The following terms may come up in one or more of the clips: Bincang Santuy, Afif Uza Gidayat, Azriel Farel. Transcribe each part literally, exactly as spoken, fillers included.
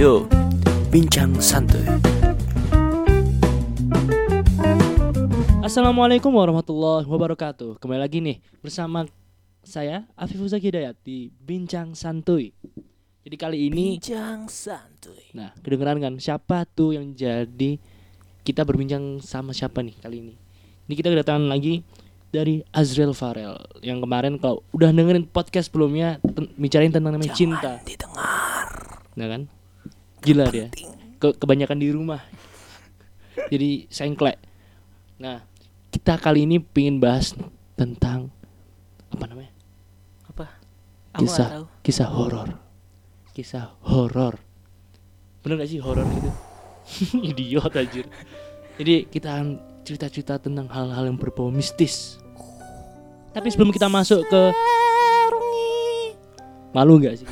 Yo, Bincang Santuy. Assalamualaikum warahmatullahi wabarakatuh. Kembali lagi nih bersama saya Afif Uza Gidayat di Bincang Santuy. Jadi kali ini Bincang Santuy. Nah, kedengeran kan siapa tuh yang jadi kita berbincang sama siapa nih kali ini? Ini kita kedatangan lagi dari Azriel Farel yang kemarin kalau udah dengerin podcast sebelumnya ten- bicarain tentang namanya Jangan cinta. Didengar. Nah kan? Gila dia. Ke- kebanyakan di rumah. Jadi sengklek. Nah, kita kali ini pengin bahas tentang apa namanya? Apa? Kisah kisah horor. Kisah horor. Bener gak sih horor gitu? Idiot anjir. Jadi kita akan cerita-cerita tentang hal-hal yang berbau mistis. Tapi sebelum kita masuk ke malu nggak sih?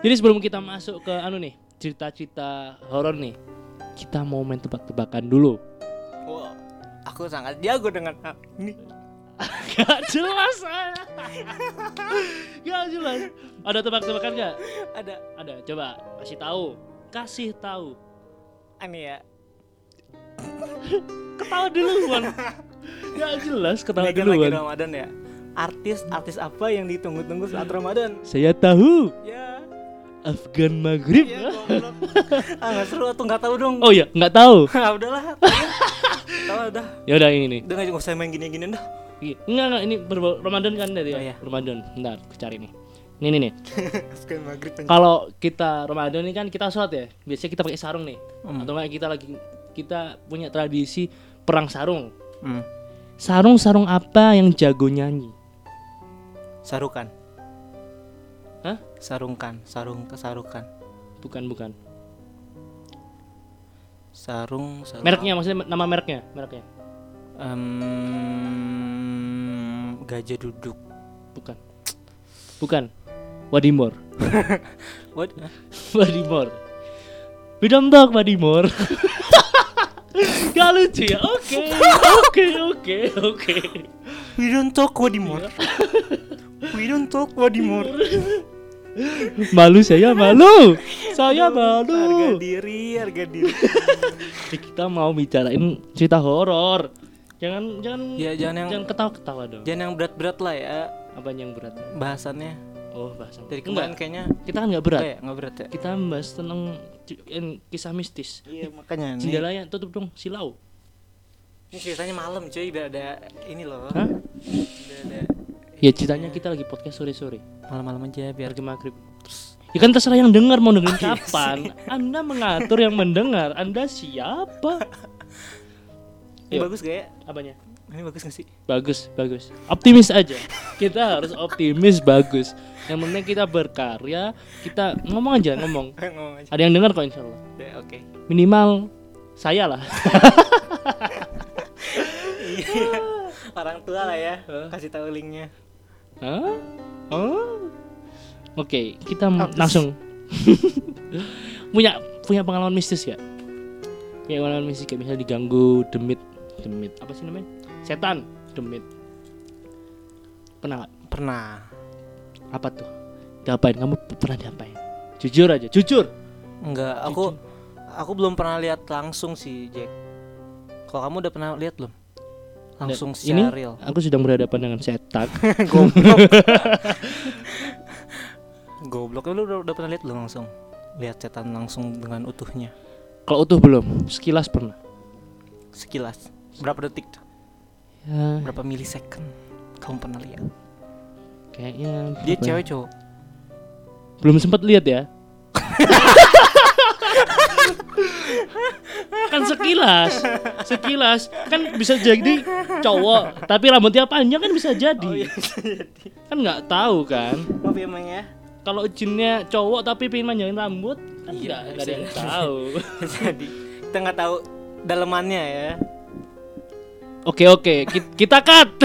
Jadi sebelum kita masuk ke anu nih cerita-cerita horor nih, kita mau main tebak-tebakan dulu. Wow, aku sangat jago dengan ini. Gak jelas. Gak jelas. Ada tebak-tebakan nggak? Ada. Ada. Coba kasih tahu. Kasih tahu. Ani ya. Ketawa duluan. Gak jelas ketawa Megan duluan. Lagi Ramadan ya. Artis-artis apa yang ditunggu-tunggu saat Ramadan? Saya tahu. Ya. Afgan Maghrib. Ya, ah nggak seru atau nggak tahu dong? Oh ya nggak tahu. Ah udahlah. Tahu dah. Ya udah ini. Udah nggak usah main gini-ginian dah. Enggak enggak ini berbau Ramadan kan tadi ya. Oh, iya. Ramadan. Bentar, cari nih. Nih nih nih. Kalau kita Ramadan ini kan kita sholat ya. Biasanya kita pakai sarung nih. Hmm. Atau enggak kita lagi kita punya tradisi perang sarung. Hmm. Sarung-sarung apa yang jago nyanyi? Sarukan. Hah? Sarungkan, sarung kesarukan. Bukan, bukan. Sarung, sarung. Mereknya maksudnya nama mereknya, mereknya. Um, gajah duduk. Bukan. Bukan. Wadimor. What? Wadimor. Bidamdak Wadimor. Gak lucu ya? Oke, oke, oke, oke. We don't talk Wadimor. We don't talk Wadimor. Malu saya malu. Saya malu. Harga diri, harga diri. Kita mau bicarain cerita horor. Jangan jangan ya, jangan yang jangan ketawa-ketawa dong. Jangan yang berat-berat lah ya. Apa yang berat? Bahasannya. Oh bahasan dari kemarin kayaknya kita kan nggak berat, ya, nggak berat ya. Kita membahas tentang kisah mistis. Iya makanya. Jendelanya tutup dong silau. Ini ceritanya malam cuy, biar ada ini loh. Hah? Biar ada. Ya ceritanya kita lagi podcast sore-sore. Malam-malam aja biar ke maghrib. Ya kan terserah yang dengar mau dengerin kapan. Anda mengatur yang mendengar. Anda siapa? Ini bagus gak ya? Apanya? Ini bagus gak sih? Bagus, bagus. Optimis aja. Kita harus optimis, bagus. Yang penting kita berkarya. Kita ngomong aja, ngomong, ngomong aja. Ada yang dengar kok insya Allah ya, oke okay. Minimal saya lah. Iya. Orang tua lah ya. Kasih tahu linknya. Hah? Oh. Oke, okay, kita m- langsung. Punya punya pengalaman mistis gak? Punya pengalaman mistis kayak misalnya diganggu demit. Demit, apa sih namanya? Setan, demit. Pernah gak? Pernah. Apa tuh? Diapain? Kamu pernah diapain? Jujur aja, jujur. Enggak, aku jujur. Aku belum pernah lihat langsung sih, Jack. Kalau kamu udah pernah lihat belum? Langsung secara real. Ini aku sedang berhadapan dengan setan. Goblok. Goblok. Lu udah, udah pernah lihat belum langsung? Lihat setan langsung dengan utuhnya. Kalau utuh belum, sekilas pernah. Sekilas. Berapa detik tuh? Ya. Berapa milisecond kamu pernah lihat? Kayaknya dia cewek cowok. Belum sempat lihat ya. Kan sekilas, sekilas kan bisa jadi cowok, tapi rambutnya panjang kan bisa jadi. Oh, iya, jadi. Kan nggak tahu kan? Maaf ya Mang ya. Kalau jinnya cowok tapi pengen manjangin rambut kan nggak iya, ada yang tahu. Jadi kita nggak tahu dalemannya ya. Oke oke kita cut.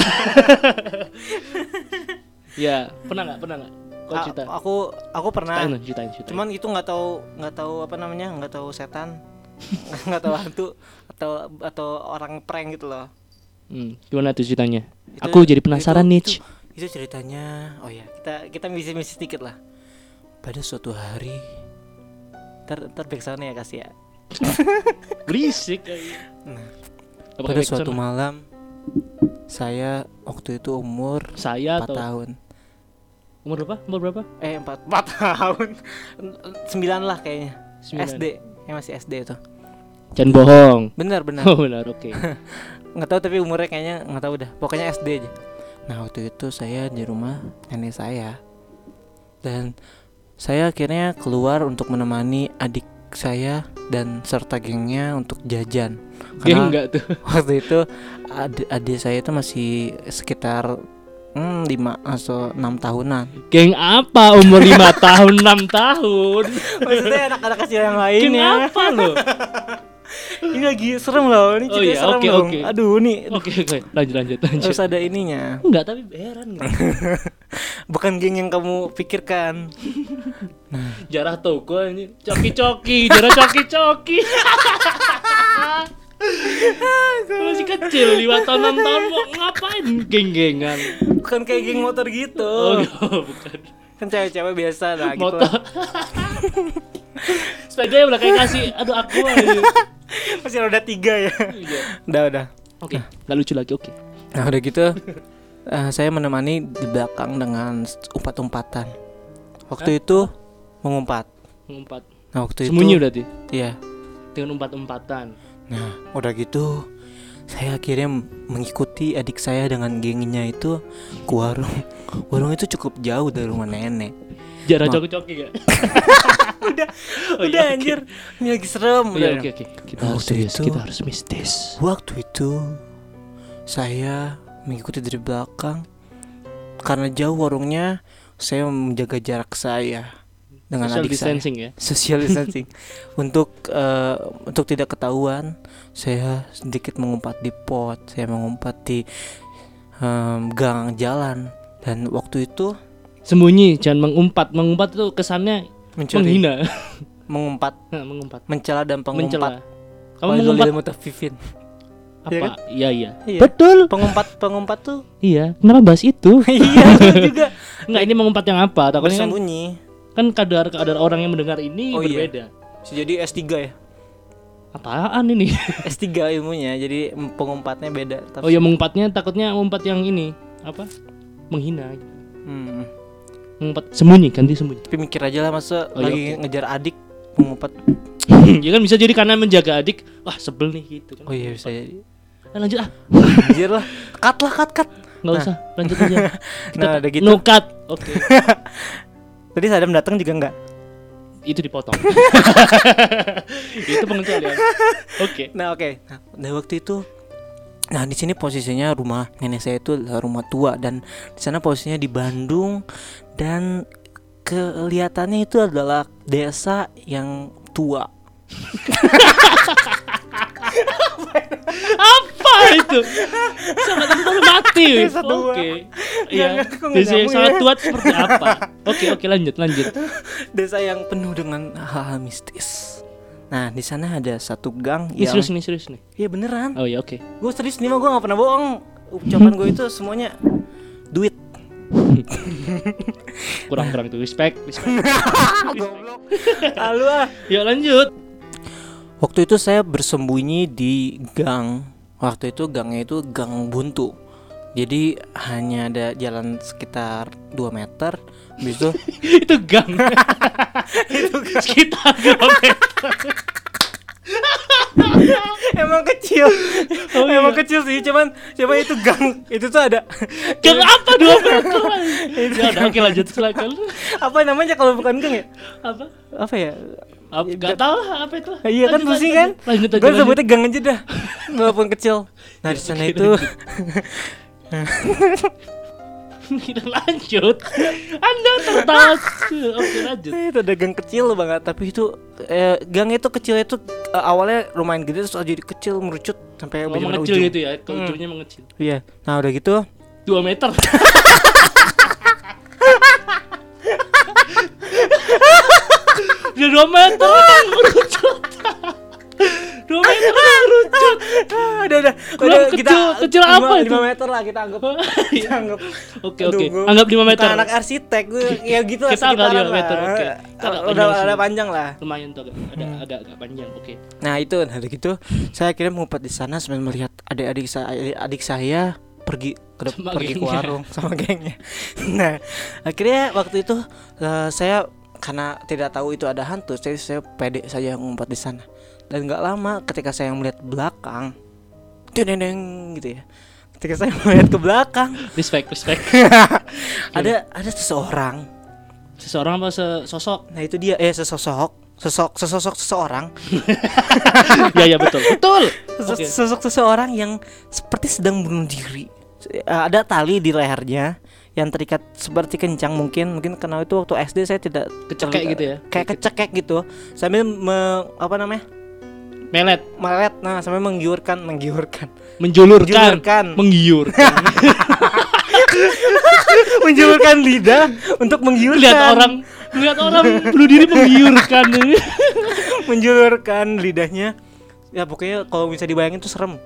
Ya pernah nggak pernah nggak? Kau cerita? A- aku aku pernah. Ceritain, ceritain, ceritain. Cuman itu nggak tahu nggak tahu apa namanya nggak tahu setan, nggak tahu hantu atau atau orang prank gitu loh. Hmm, gimana tuh ceritanya? Itu, aku jadi penasaran nih. Itu, itu ceritanya. Oh ya kita kita misi-misi sedikit lah. Pada suatu hari Ntar, ntar back sound-nya ya kasih ya. Berisik. Nah, pada suatu sana? malam saya waktu itu umur saya empat atau? tahun. Umur berapa? Umur berapa? Eh empat empat tahun sembilan lah kayaknya. sembilan. S D, ya masih S D itu. Jangan bohong. Benar benar. Oh benar, oke. Okay. Nggak tahu tapi umurnya kayaknya nggak tahu dah. Pokoknya S D aja. Nah waktu itu saya di rumah nenek saya dan saya akhirnya keluar untuk menemani adik saya dan serta gengnya untuk jajan. Karena ya, tuh. waktu itu ad- adik saya itu masih sekitar Hmm, lima atau enam tahunan. Geng apa umur lima tahun enam tahun? Maksudnya anak-anak kecil yang lain. Geng ya. Apa lo? Ini lagi serem loh. Ini oh cerita iya, serem okay, dong okay. Aduh nih. Oke okay, okay. lanjut lanjut lanjut. Terus ada ininya. Enggak tapi heran gitu. Bukan geng yang kamu pikirkan. Nah. Jarah toko ini coki-coki. Jarah coki-coki. Masih kecil, lima tahun, enam tahun mau ngapain geng-gengan? Bukan kayak geng motor gitu. Oh, no, bukan. Kan cewek-cewek biasa lah motor. Gitu. Sepedanya udah kayak kasih, aduh aku aja. Masih roda tiga ya. Iya. Udah, udah. Oke, okay. Nah. Gak lucu lagi, oke. Okay. Nah, udah gitu uh, saya menemani di belakang dengan umpat-umpatan. Waktu Hah? itu mengumpat. Mengumpat. Nah, waktu Semunyi itu Sembunyi berarti? Iya. Dengan umpat-umpatan. Nah, udah gitu saya akhirnya mengikuti adik saya dengan gengnya itu ke warung. Warung itu cukup jauh dari rumah nenek. Jarak Ma- coki-coki gak? udah, oh, udah ya, anjir. Okay. Ini lagi serem. Oh, ya, okay, okay. Kita nah, harus serius, itu, kita harus mistis. Waktu itu saya mengikuti dari belakang karena jauh warungnya, saya menjaga jarak saya dengan social adik distancing saya. Ya? Social distancing. Untuk uh, untuk tidak ketahuan, saya sedikit mengumpat di pot, saya mengumpat di um, gang jalan dan waktu itu sembunyi, jangan mengumpat. Mengumpat itu kesannya mencuri. Menghina. Mengumpat, nah, mengumpat. Mencela dan pengumpat. Kamu mengumpat Vivin. Apa? Iya, iya. Iya. Betul. Pengumpat-pengumpat tuh. Iya, kenapa bahas itu? Iya, juga. Enggak, ini mengumpat yang apa? Takutnya kan sembunyi. Kan kadar-kadar orang yang mendengar ini oh berbeda. Iya. Jadi S tiga ya? Apaan ini? S tiga ilmunya, jadi pengumpatnya beda. Oh iya, mengumpatnya takutnya mengumpat yang ini. Apa? Menghina. Hmm. Mengumpat sembunyi, ganti sembunyi. Tapi mikir aja lah, masa oh lagi iya, okay. ngejar adik mengumpat. Ya kan bisa jadi karena menjaga adik. Wah sebel nih gitu kan. Oh iya bisa jadi. Nah, lanjut ah. Anjir lah. Cut lah, cut, cut. Gak nah. usah, lanjut aja. Kita nah, udah gitu. No cut. Oke. Okay. Tadi Sadam datang juga enggak? Itu dipotong. Itu pengecualian. Oke. Okay. Nah, oke. Okay. Nah, dari waktu itu nah di sini posisinya rumah nenek saya itu rumah tua dan di sana posisinya di Bandung dan kelihatannya itu adalah desa yang tua. Apa itu? Sangat informatif. Oke. Iya. Desa yang sangat tua seperti apa? Oke, oke lanjut, lanjut. Desa yang penuh dengan hal-hal mistis. Nah, di sana ada satu gang yang serius nih, serius nih. Iya beneran. Oh iya, oke. Gue serius nih mah, gue enggak pernah bohong. Ucapan gue itu semuanya duit. Kurang-kurang itu respect, respect. Goblok. Halo ah. Ya lanjut. Waktu itu saya bersembunyi di gang. Waktu itu gangnya itu gang buntu. Jadi hanya ada jalan sekitar dua meter. Habis itu itu gang. Itu gang. Sekitar dua meter. Emang kecil. Oh, iya. Emang kecil sih, cuman cuman itu gang. Itu tuh ada gang apa dua meter. Ya udah oke lanjut silakan. Apa namanya kalau bukan gang ya? Apa? Apa ya? Gak tau lah apa itu. Iya kan pusing kan. Gue sebutnya gang aja dah. Walaupun kecil. Nah di sana itu kita lanjut. Anda tertawa. Oke lanjut. Itu ada gang kecil banget. Tapi itu eh, gang itu kecilnya itu eh, awalnya lumayan gede terus jadi kecil merucut sampai oh, mengecil ujung. Gitu ya. Ke hmm. ujungnya mengecil. Iya. Nah udah gitu dua meter. Udah dua meter. dua meter lucu. Udah udah. Udah kita kecil apa itu? lima meter lah kita anggap. Kita anggap. Oke oke. Anggap lima meter. Anak arsitek gue ya gitu lah. Kita anggap lima meter. Oke. Udah ada panjang lah. Lumayan tuh ada agak agak panjang. Oke. Nah itu dari gitu saya akhirnya ngumpet di sana sambil melihat adik-adik saya adik saya pergi ke pergi ke warung sama gengnya. Nah, akhirnya waktu itu uh, saya karena tidak tahu itu ada hantu, jadi saya pede saja ngumpet di sana. Dan enggak lama ketika saya melihat belakang, deng gitu ya. Ketika saya melihat ke belakang, respect, respect. ada ada seseorang. Seseorang apa sesosok? Nah, itu dia eh sesosok. Sosok sesosok seseorang. Ya ya betul. Betul. Okay. Sosok seseorang yang seperti sedang bunuh diri. Ada tali di lehernya yang terikat seperti kencang, mungkin mungkin karena itu waktu S D saya tidak kecekek gitu ya. Kayak kecekek gitu. Sambil me, apa namanya? melet. Melet. Nah, sambil menggiurkan, menggiurkan. Menjulurkan. Menggiurkan. Menjulurkan lidah untuk menggiurkan. Lihat orang Lihat orang bunuh diri menggiurkan. Menjulurkan lidahnya. Ya pokoknya kalau bisa dibayangin tuh serem.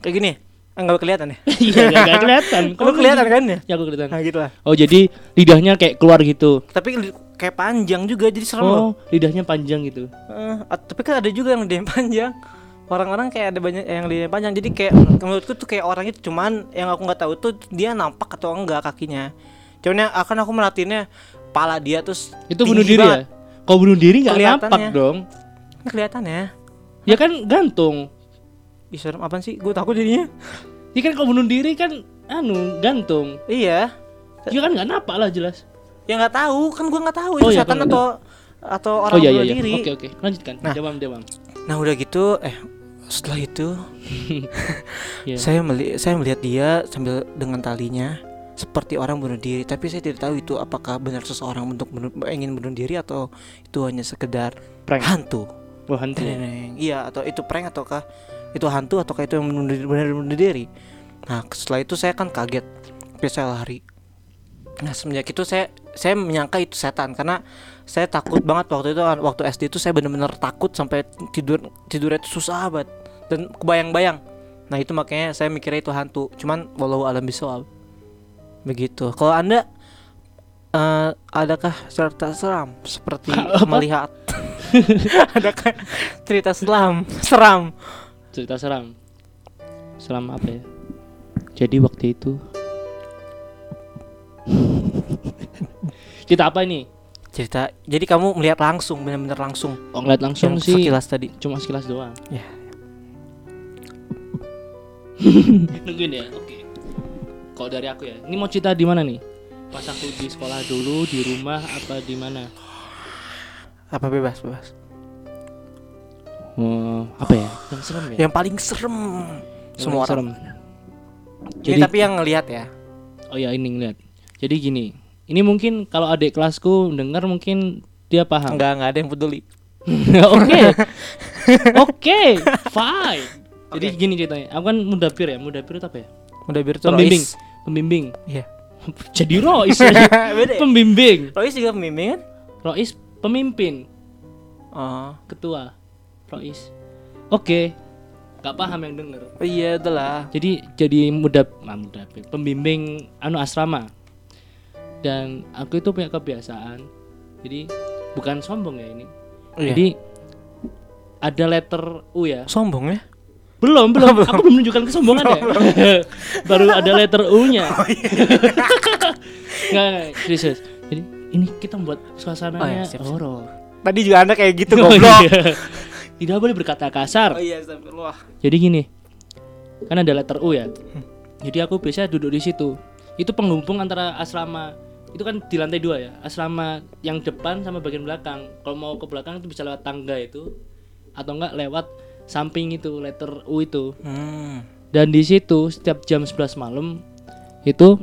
Kayak gini. Enggak kelihatan ya? Iya, enggak kelihatan. Kalau kelihatan kan ya? Ya, aku kelihatan. Nah, gitu lah. Oh, jadi lidahnya kayak keluar gitu. Tapi kayak panjang juga, jadi serem loh. Oh, lidahnya panjang gitu. Uh, tapi kan ada juga yang lidahnya panjang. Orang-orang kayak ada banyak yang lidahnya panjang. Jadi kayak menurutku tuh kayak orang itu, cuman yang aku enggak tahu tuh dia nampak atau enggak kakinya. Cuman ya, akan aku merhatiin pala dia terus itu bunuh diri banget. Ya? Kalau bunuh diri enggak nampak dong. Nah, kelihatannya. Ya kan gantung. Ih, serem apaan sih? Gue takut jadinya. Iya kan kalau bunuh diri kan anu gantung. Iya. Iya kan enggak nampak lah jelas. Ya enggak tahu, kan gue enggak tahu oh, itu iya, setan kan atau atau orang oh, iya, bunuh iya. diri. Oke oke, lanjutkan. Nah, jawab jawab. Nah, udah gitu eh setelah itu yeah. saya meli- saya melihat dia sambil dengan talinya seperti orang bunuh diri, tapi saya tidak tahu itu apakah benar seseorang untuk bunuh, ingin bunuh diri atau itu hanya sekedar prank. Hantu. Oh, hantu. Iya, atau itu prank ataukah itu hantu ataukah itu yang benar-benar diri. Nah, setelah itu saya kan kaget. Tapi saya lari. Nah, semenjak itu saya saya menyangka itu setan karena saya takut banget waktu itu, waktu S D itu saya benar-benar takut sampai tidur tidurnya itu susah banget dan kebayang-bayang. Nah, itu makanya saya mikirnya itu hantu. Cuman wallahu alam bisawab. Begitu. Kalau Anda uh, adakah cerita seram seperti melihat adakah cerita seram seram cerita seram seram apa ya? Jadi waktu itu cerita apa ini? Cerita jadi kamu melihat langsung, benar-benar langsung. Oh, ngeliat langsung yang sih sekilas tadi, cuma sekilas doang ya. Nungguin ya. Oke okay. Kalau dari aku ya, ini mau cerita di mana nih? Pas aku di sekolah dulu, di rumah, apa di mana? Apa bebas bebas? Hmm, apa ya? Yang serem ya? Yang paling serem yang semua paling serem. Jadi ini tapi yang ngelihat ya. Oh ya, ini ngelihat. Jadi gini, ini mungkin kalau adik kelasku dengar mungkin dia paham. Enggak, enggak ada yang peduli. Oke. Oke, fine. Jadi okay. Gini ceritanya. Aku kan mudapir ya, mudapir itu apa ya? Mudapir itu pembimbing. Rois. Pembimbing. Iya. Jadi Rois. Pembimbing. Rois juga pembimbing kan? Rois pemimpin. Oh, ketua. Rois. Oke. Enggak paham yang denger. Oh, iya itulah. Jadi jadi muda nah, muda pembimbing anu asrama. Dan aku itu punya kebiasaan. Jadi bukan sombong ya ini. Oh, iya. Jadi ada letter U ya. Sombong ya? Belum, belum. Oh, aku belum menunjukkan kesombongan ya. Baru ada letter U-nya. Oh, iya. Enggak, enggak, serius. Jadi ini kita membuat suasananya horor. Oh, iya, tadi juga Anda kayak gitu goblok. Tidak boleh berkata kasar. Oh iya, astagfirullah. Jadi gini. Kan ada letter U ya. Hmm. Jadi aku biasanya duduk di situ. Itu penghubung antara asrama. Itu kan di lantai dua ya. Asrama yang depan sama bagian belakang. Kalau mau ke belakang itu bisa lewat tangga itu atau enggak lewat samping itu letter U itu. Hmm. Dan di situ setiap jam sebelas malam itu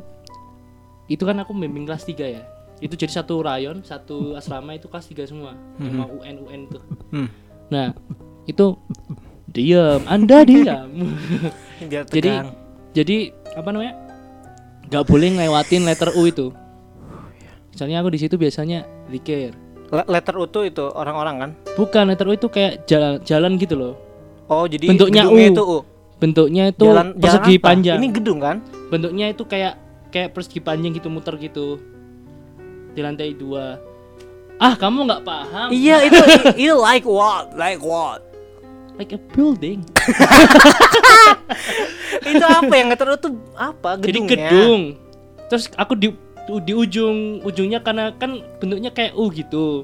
itu kan aku membimbing kelas tiga ya. Itu jadi satu rayon, satu asrama itu kelas tiga semua. Sama hmm. U N U N tuh. Hmm. Nah, itu diam, Anda diam. Jadi jadi apa namanya? Enggak boleh ngelewatin letter U itu. Misalnya aku di situ biasanya dikir. Le- letter U itu itu orang-orang kan? Bukan, letter U itu kayak jalan, jalan gitu loh. Oh, jadi bentuknya U. Itu U. Bentuknya itu jalan, persegi jalan panjang. Ini gedung kan? Bentuknya itu kayak kayak persegi panjang gitu, muter gitu. Di lantai dua. Ah, kamu nggak paham? Iya, itu itu like what? Like what? Like a building. Itu apa yang nggak terlalu tuh apa gedungnya? Jadi gedung. Terus aku di di ujung ujungnya karena kan bentuknya kayak U gitu.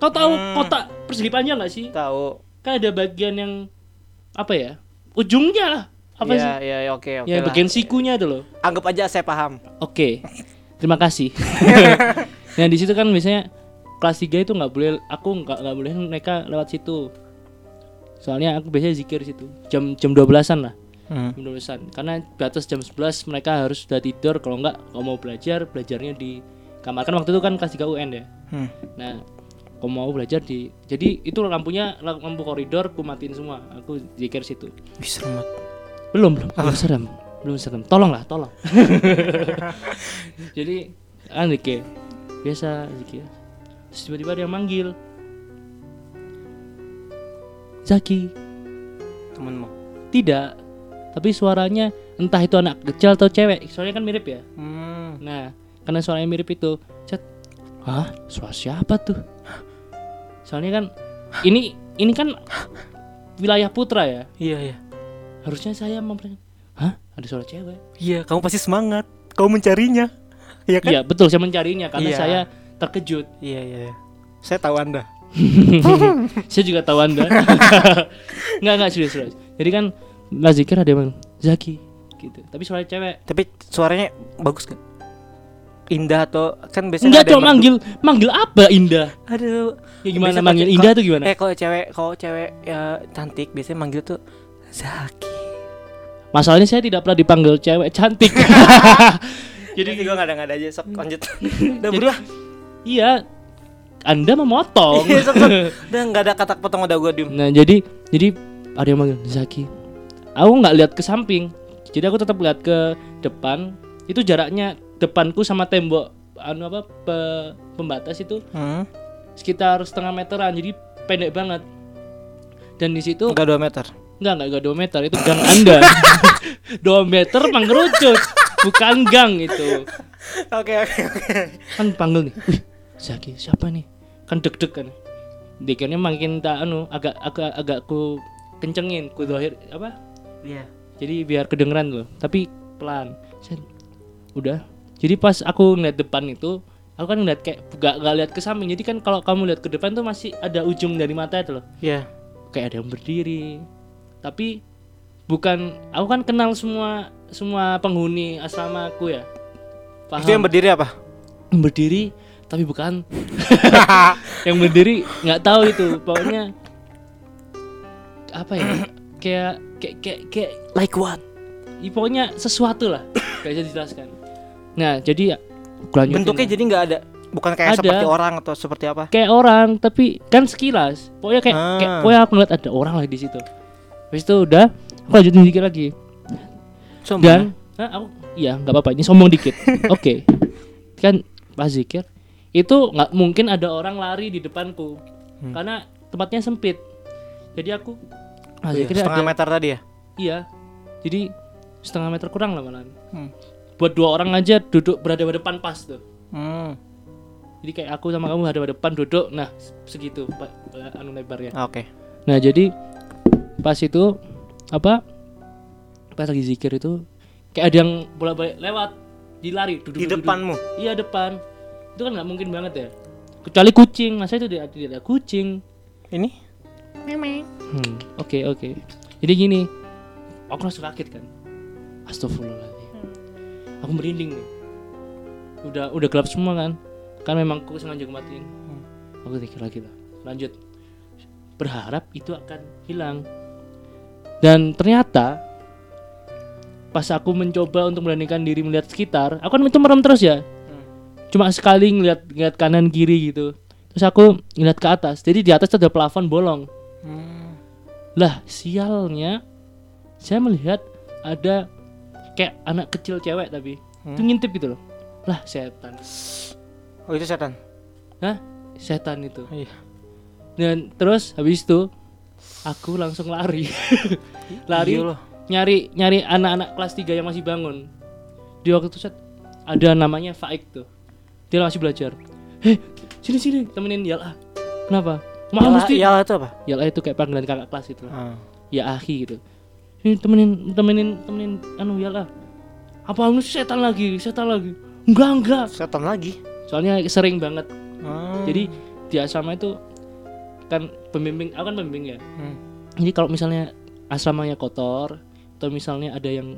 Kau tahu hmm. kotak persegi panjang nggak sih? Tahu. Kan ada bagian yang apa ya? Ujungnya lah. Apa ya, sih? Ya ya oke oke. Ya bagian lah. Sikunya itu loh. Anggap aja saya paham. Oke. Terima kasih. Nah, di situ kan biasanya kelas tiga itu nggak boleh, aku nggak nggak boleh mereka lewat situ. Soalnya aku biasanya zikir di situ jam jam dua belasan lah. Hmm. Jam dua belasan. Karena batas jam sebelas mereka harus sudah tidur, kalau enggak kalau mau belajar belajarnya di kamar. Kan waktu itu kan kelas tiga U N ya. Hmm. Nah, kalau mau belajar di jadi itu lampunya lampu koridor aku matiin semua. Aku zikir situ. Wih, serem. Belum, belum. Ah. Belum serem. Belum serem. Tolonglah, tolong. Jadi kan zikir. Biasa zikir. Terus tiba-tiba dia manggil. Zaki, temanmu? Tidak, tapi suaranya entah itu anak kecil atau cewek, soalnya kan mirip ya. Hmm. Nah, karena suaranya mirip itu, cet, hah, suara siapa tuh? Soalnya kan, ini ini kan wilayah putra ya. Iya iya. Harusnya saya memperhatikan, hah, ada suara cewek? Iya, kamu pasti semangat, kamu mencarinya, iya kan? Iya betul, saya mencarinya karena iya. Saya terkejut. Iya iya. Saya tahu Anda. Saya juga tahu Anda. Enggak enggak serius-serius. Jadi kan Mas Zikir ada yang Zaki gitu. Tapi suaranya cewek. Tapi suaranya bagus kan? Indah atau kan biasanya enggak, cuma manggil manggil apa Indah? Aduh. Ya gimana biasanya manggil kalo, Indah tuh gimana? Eh kalau cewek, kalau cewek ya, cantik biasanya manggil tuh Zaki. Masalahnya saya tidak pernah dipanggil cewek cantik. Jadi juga ngada-ngada aja sok lanjut. Udah bro. Iya. Anda memotong. Udah nggak ada kata potong udah gue diem. Nah jadi jadi ada yang manggil Zaki. Aku nggak lihat ke samping, jadi aku tetap lihat ke depan. Itu jaraknya depanku sama tembok anu apa pe, pembatas itu hmm. sekitar setengah meteran. Jadi pendek banget. Dan di situ nggak dua meter. Nggak nggak nggak dua meter itu gang Anda. Dua meter mangkerucut, bukan gang itu. Oke oke oke. Kan panggil nih. Wih. Zaki, siapa nih? Kan deg-deg kan. Dikirnya makin tak anu, agak agak agak ku kencengin, ku dohir apa? Iya. Yeah. Jadi biar kedengeran loh, tapi pelan. Sen. Udah. Jadi pas aku ngeliat depan itu, aku kan ngeliat kayak enggak enggak lihat ke samping. Jadi kan kalau kamu lihat ke depan tuh masih ada ujung dari mata itu loh. Iya. Yeah. Kayak ada yang berdiri. Tapi bukan, aku kan kenal semua semua penghuni asramaku ya. Paham. Itu yang berdiri apa? Yang berdiri tapi bukan. Yang berdiri nggak tahu itu pokoknya apa ya, kayak kayak kayak kayak like what ya, pokoknya sesuatu lah nggak bisa dijelaskan. Nah jadi bentuknya lah. Jadi nggak ada, bukan kayak ada. Seperti orang atau seperti apa, kayak orang tapi kan sekilas pokoknya kayak, ah. kayak pokoknya aku ngeliat ada orang lah di situ. Habis itu udah aku lanjutin dikit lagi. Sombong dan nah, aku iya nggak apa-apa ini sombong dikit. Oke okay. Kan pas zikir itu nggak mungkin ada orang lari di depanku hmm. karena tempatnya sempit. Jadi aku oh iya, setengah ada, meter tadi ya? Iya, jadi setengah meter kurang lah malahan hmm. buat dua orang aja duduk berhadapan depan pas tuh hmm. Jadi kayak aku sama kamu berhadapan depan duduk, nah segitu anu lebarnya. Oke okay. Nah jadi pas itu apa pas lagi zikir itu kayak ada yang bolak-balik lewat di lari duduk, di duduk, depanmu? Duduk. Iya depan. Itu kan nggak mungkin banget ya, kecuali kucing. Masa itu tidak ada kucing ini memang hmm, oke okay, oke okay. Jadi gini aku langsung kaget kan, astagfirullahaladzim aku merinding nih, udah udah gelap semua kan kan memang aku sengaja matiin hmm. Aku pikir lagi lah, lanjut berharap itu akan hilang. Dan ternyata pas aku mencoba untuk beranikan diri melihat sekitar, aku kan itu merem terus ya, cuma sekali ngeliat ngeliat kanan kiri gitu. Terus aku ngeliat ke atas, jadi di atas ada plafon bolong hmm. Lah sialnya saya melihat ada kayak anak kecil cewek tapi hmm. itu ngintip gitu loh. Lah setan. Oh itu setan? Hah? Setan itu iya. Dan terus habis itu aku langsung lari lari Iyalah. nyari nyari anak-anak kelas tiga yang masih bangun di waktu itu. Set, ada namanya Faik tuh, dia masih belajar. Heh, sini sini temenin Yala. Kenapa? Malah mesti Yala itu apa? Yala itu kayak panggilan kakak kelas itu. Hmm. Ya akhi gitu. Sini temenin temenin temenin anu Yala. Apa anu setan lagi? Setan lagi. Enggak, enggak. Setan lagi. Soalnya sering banget. Hmm. Jadi di asrama itu kan pembimbing, aku kan pembimbing ya. Hmm. Jadi kalau misalnya asramanya kotor atau misalnya ada yang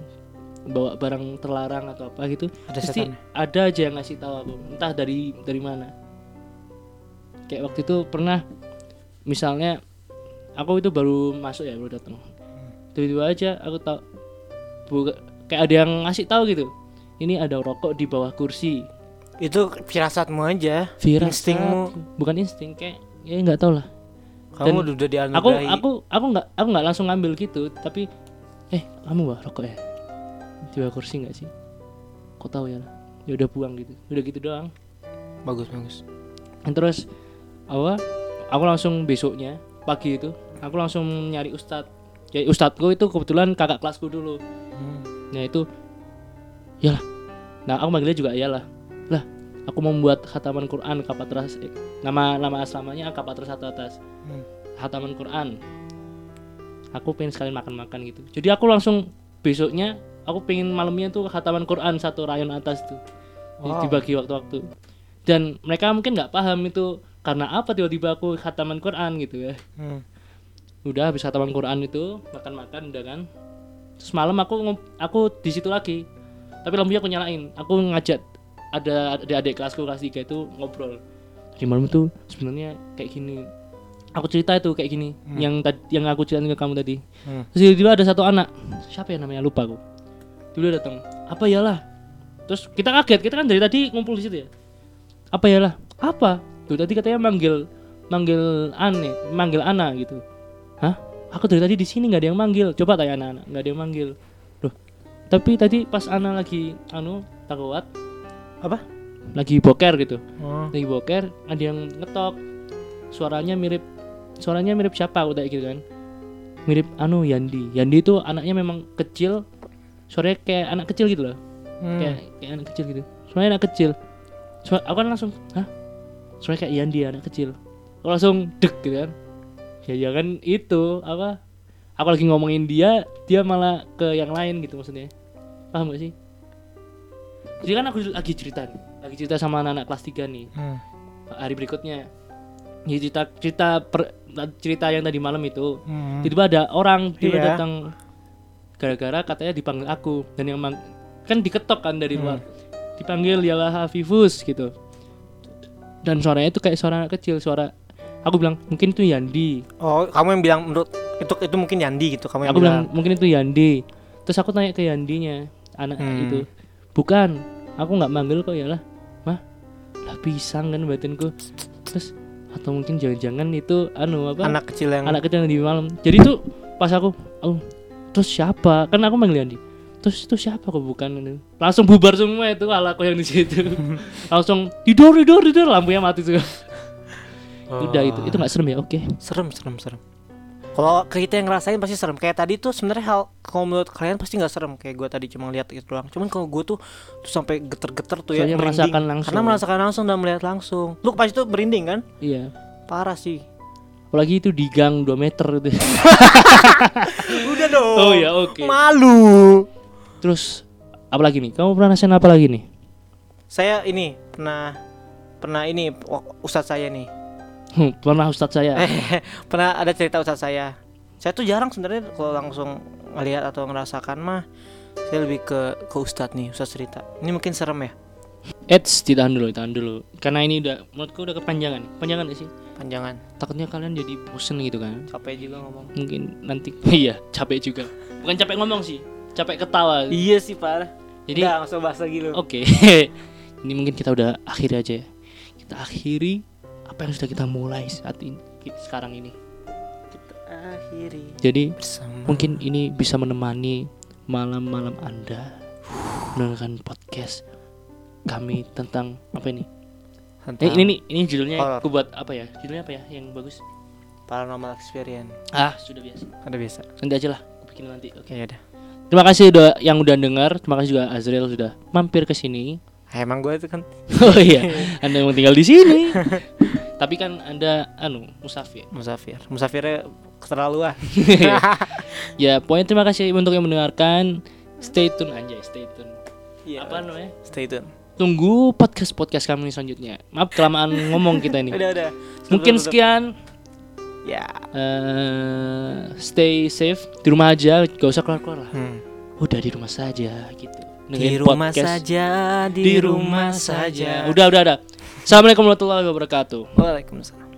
bawa barang terlarang atau apa gitu, ada pasti setannya. Ada aja yang ngasih tahu aku, entah dari dari mana. Kayak waktu itu pernah, misalnya aku itu baru masuk ya, baru datang. Tiba-tiba aja aku tahu, buka, kayak ada yang ngasih tahu gitu. Ini ada rokok di bawah kursi. Itu firasatmu aja, firasat, instingmu. Bukan insting, kayak ya nggak tahu lah. Kamu dan udah dianugerahi. Aku aku aku nggak aku nggak langsung ngambil gitu, tapi eh kamu bawa rokok ya? Di bawah kursi nggak sih? Kok tahu ya? Ya udah buang gitu, udah gitu doang. Bagus bagus. Dan terus apa? Aku langsung besoknya pagi itu, aku langsung nyari ustad. Jadi ustadku itu kebetulan kakak kelasku dulu. Hmm. Nah itu, Yalah. Nah aku manggilnya juga Yalah. Lah, aku mau membuat khataman Quran Kapatras. Eh, nama nama asramanya Kapatras satu atas. Hmm. Khataman Quran. Aku pengen sekalian makan-makan gitu. Jadi aku langsung besoknya aku pengen malamnya tuh khataman Quran satu rayon atas tuh. Wow. Dibagi waktu-waktu. Dan mereka mungkin enggak paham itu karena apa tiba-tiba aku khataman Quran gitu ya. Hmm. Udah habis khataman Quran itu makan-makan udah kan. Terus malam aku aku di situ lagi. Tapi lampunya aku nyalain. Aku ngajak ada adik-adik kelasku kelas tiga itu ngobrol. Tadi malam itu sebenarnya kayak gini. Aku cerita itu kayak gini, hmm. yang tadi yang aku ceritain ke kamu tadi. Hmm. Terus tiba-tiba ada satu anak. Siapa ya namanya? Lupa aku. Tiba-tiba datang. Apa Yalah? Terus kita kaget, kita kan dari tadi ngumpul di situ ya. Apa Yalah? Apa? Tuh tadi katanya manggil manggil aneh, manggil Ana gitu. Hah? Aku dari tadi di sini enggak ada yang manggil. Coba tanya anak-anak, enggak ada yang manggil. Loh. Tapi tadi pas Ana lagi anu takawat apa? Lagi boker gitu. Hmm. Lagi boker, ada yang ngetok. Suaranya mirip Suaranya mirip siapa aku kayak gitu kan. Mirip anu Yandi. Yandi itu anaknya memang kecil. Suaranya kayak anak kecil gitu loh. Hmm. Kayak kayak anak kecil gitu. Suaranya anak kecil. Suara, aku kan langsung, "Hah? Suaranya kayak Yandi anak kecil." Aku langsung deg gitu kan. Ya jangan itu apa? Aku lagi ngomongin dia, dia malah ke yang lain gitu maksudnya. Paham gak sih? Jadi kan aku lagi cerita nih. Lagi cerita sama anak-anak kelas tiga nih. Hmm. Hari berikutnya ya cerita cerita per, cerita yang tadi malam itu, hmm. tiba-tiba ada orang tiba yeah. datang gara-gara katanya dipanggil aku dan yang mang- kan diketok kan dari luar, hmm. dipanggil Yalah Hafifus gitu dan suaranya itu kayak suara anak kecil. Suara aku bilang mungkin itu Yandi. Oh kamu yang bilang menurut itu itu mungkin Yandi gitu kamu yang aku bilang, bilang mungkin itu Yandi. Terus aku tanya ke Yandinya anak hmm. itu, bukan aku nggak manggil kok Yalah mah lah pisang kan batinku. Terus atau mungkin jangan-jangan itu anu apa anak kecil yang anak kecil yang di malam. Jadi tuh pas aku oh terus siapa kan aku manggil Andi. Terus itu siapa kok bukan. Langsung bubar semua itu ala aku yang di situ. Langsung tidur tidur tidur lampunya mati juga. Oh. Udah itu itu nggak serem ya? Oke. Okay. Serem serem serem. Kalau kita yang ngerasain pasti serem. Kayak tadi tuh sebenarnya hal kalau menurut kalian pasti nggak serem. Kayak gue tadi cuma lihat itu doang. Cuman kalau gue tuh tuh sampai geter-geter tuh. Soalnya ya merinding. Karena merasakan langsung dan melihat langsung. Lu pas itu merinding kan? Iya. Parah sih. Apalagi itu di gang dua meter itu. Udah dong. Oh ya oke. Okay. Malu. Terus apa lagi nih? Kamu pernah rasain apa lagi nih? Saya ini pernah pernah ini ustadz saya nih. Hmm, pernah ustadz saya pernah ada cerita ustadz saya. Saya tuh jarang sebenarnya kalau langsung ngelihat atau ngerasakan mah. Saya lebih ke ke ustadz nih, ustadz cerita. Ini mungkin serem ya. Eits, ditahan dulu, ditahan dulu. Karena ini udah menurutku udah kepanjangan. Panjangan gak sih? Panjangan. Takutnya kalian jadi bosen gitu kan. Capek juga ngomong. Mungkin nanti iya, capek juga. Bukan capek ngomong sih, capek ketawa. Iya sih parah. Jadi udah, langsung bahas lagi lu. Oke. Okay. Ini mungkin kita udah akhiri aja ya. Kita akhiri apa yang sudah kita mulai saat ini sekarang ini kita akhiri. Jadi bersama. Mungkin ini bisa menemani malam-malam Anda mendengarkan podcast kami tentang apa ini? Tentang eh, ini nih ini judulnya horror. Aku buat apa ya? Judulnya apa ya yang bagus? paranormal experience. Ah, sudah biasa. Ada biasa. Nanti aja lah, aku bikin nanti. Oke, okay. Ya udah. Terima kasih udah yang udah dengar, terima kasih juga Azriel sudah mampir ke sini. Emang gue itu kan. Oh iya, Anda emang tinggal di sini. Tapi kan Anda anu musafir. Musafir. Musafirnya keterlaluan. Ya, pokoknya terima kasih untuk yang mendengarkan. Stay tune aja, stay tune. Iya. Apa namanya? Stay tune. Tunggu podcast-podcast kami selanjutnya. Maaf kelamaan ngomong kita ini. Udah, udah. Mungkin sekian. Ya. Yeah. Uh, stay safe di rumah aja, gak usah keluar-keluar lah. Hmm. Udah di rumah saja gitu. Dengerin di rumah podcast. saja, di, di rumah, rumah saja. saja. Udah, udah, udah. Assalamualaikum warahmatullahi wabarakatuh. Waalaikumsalam.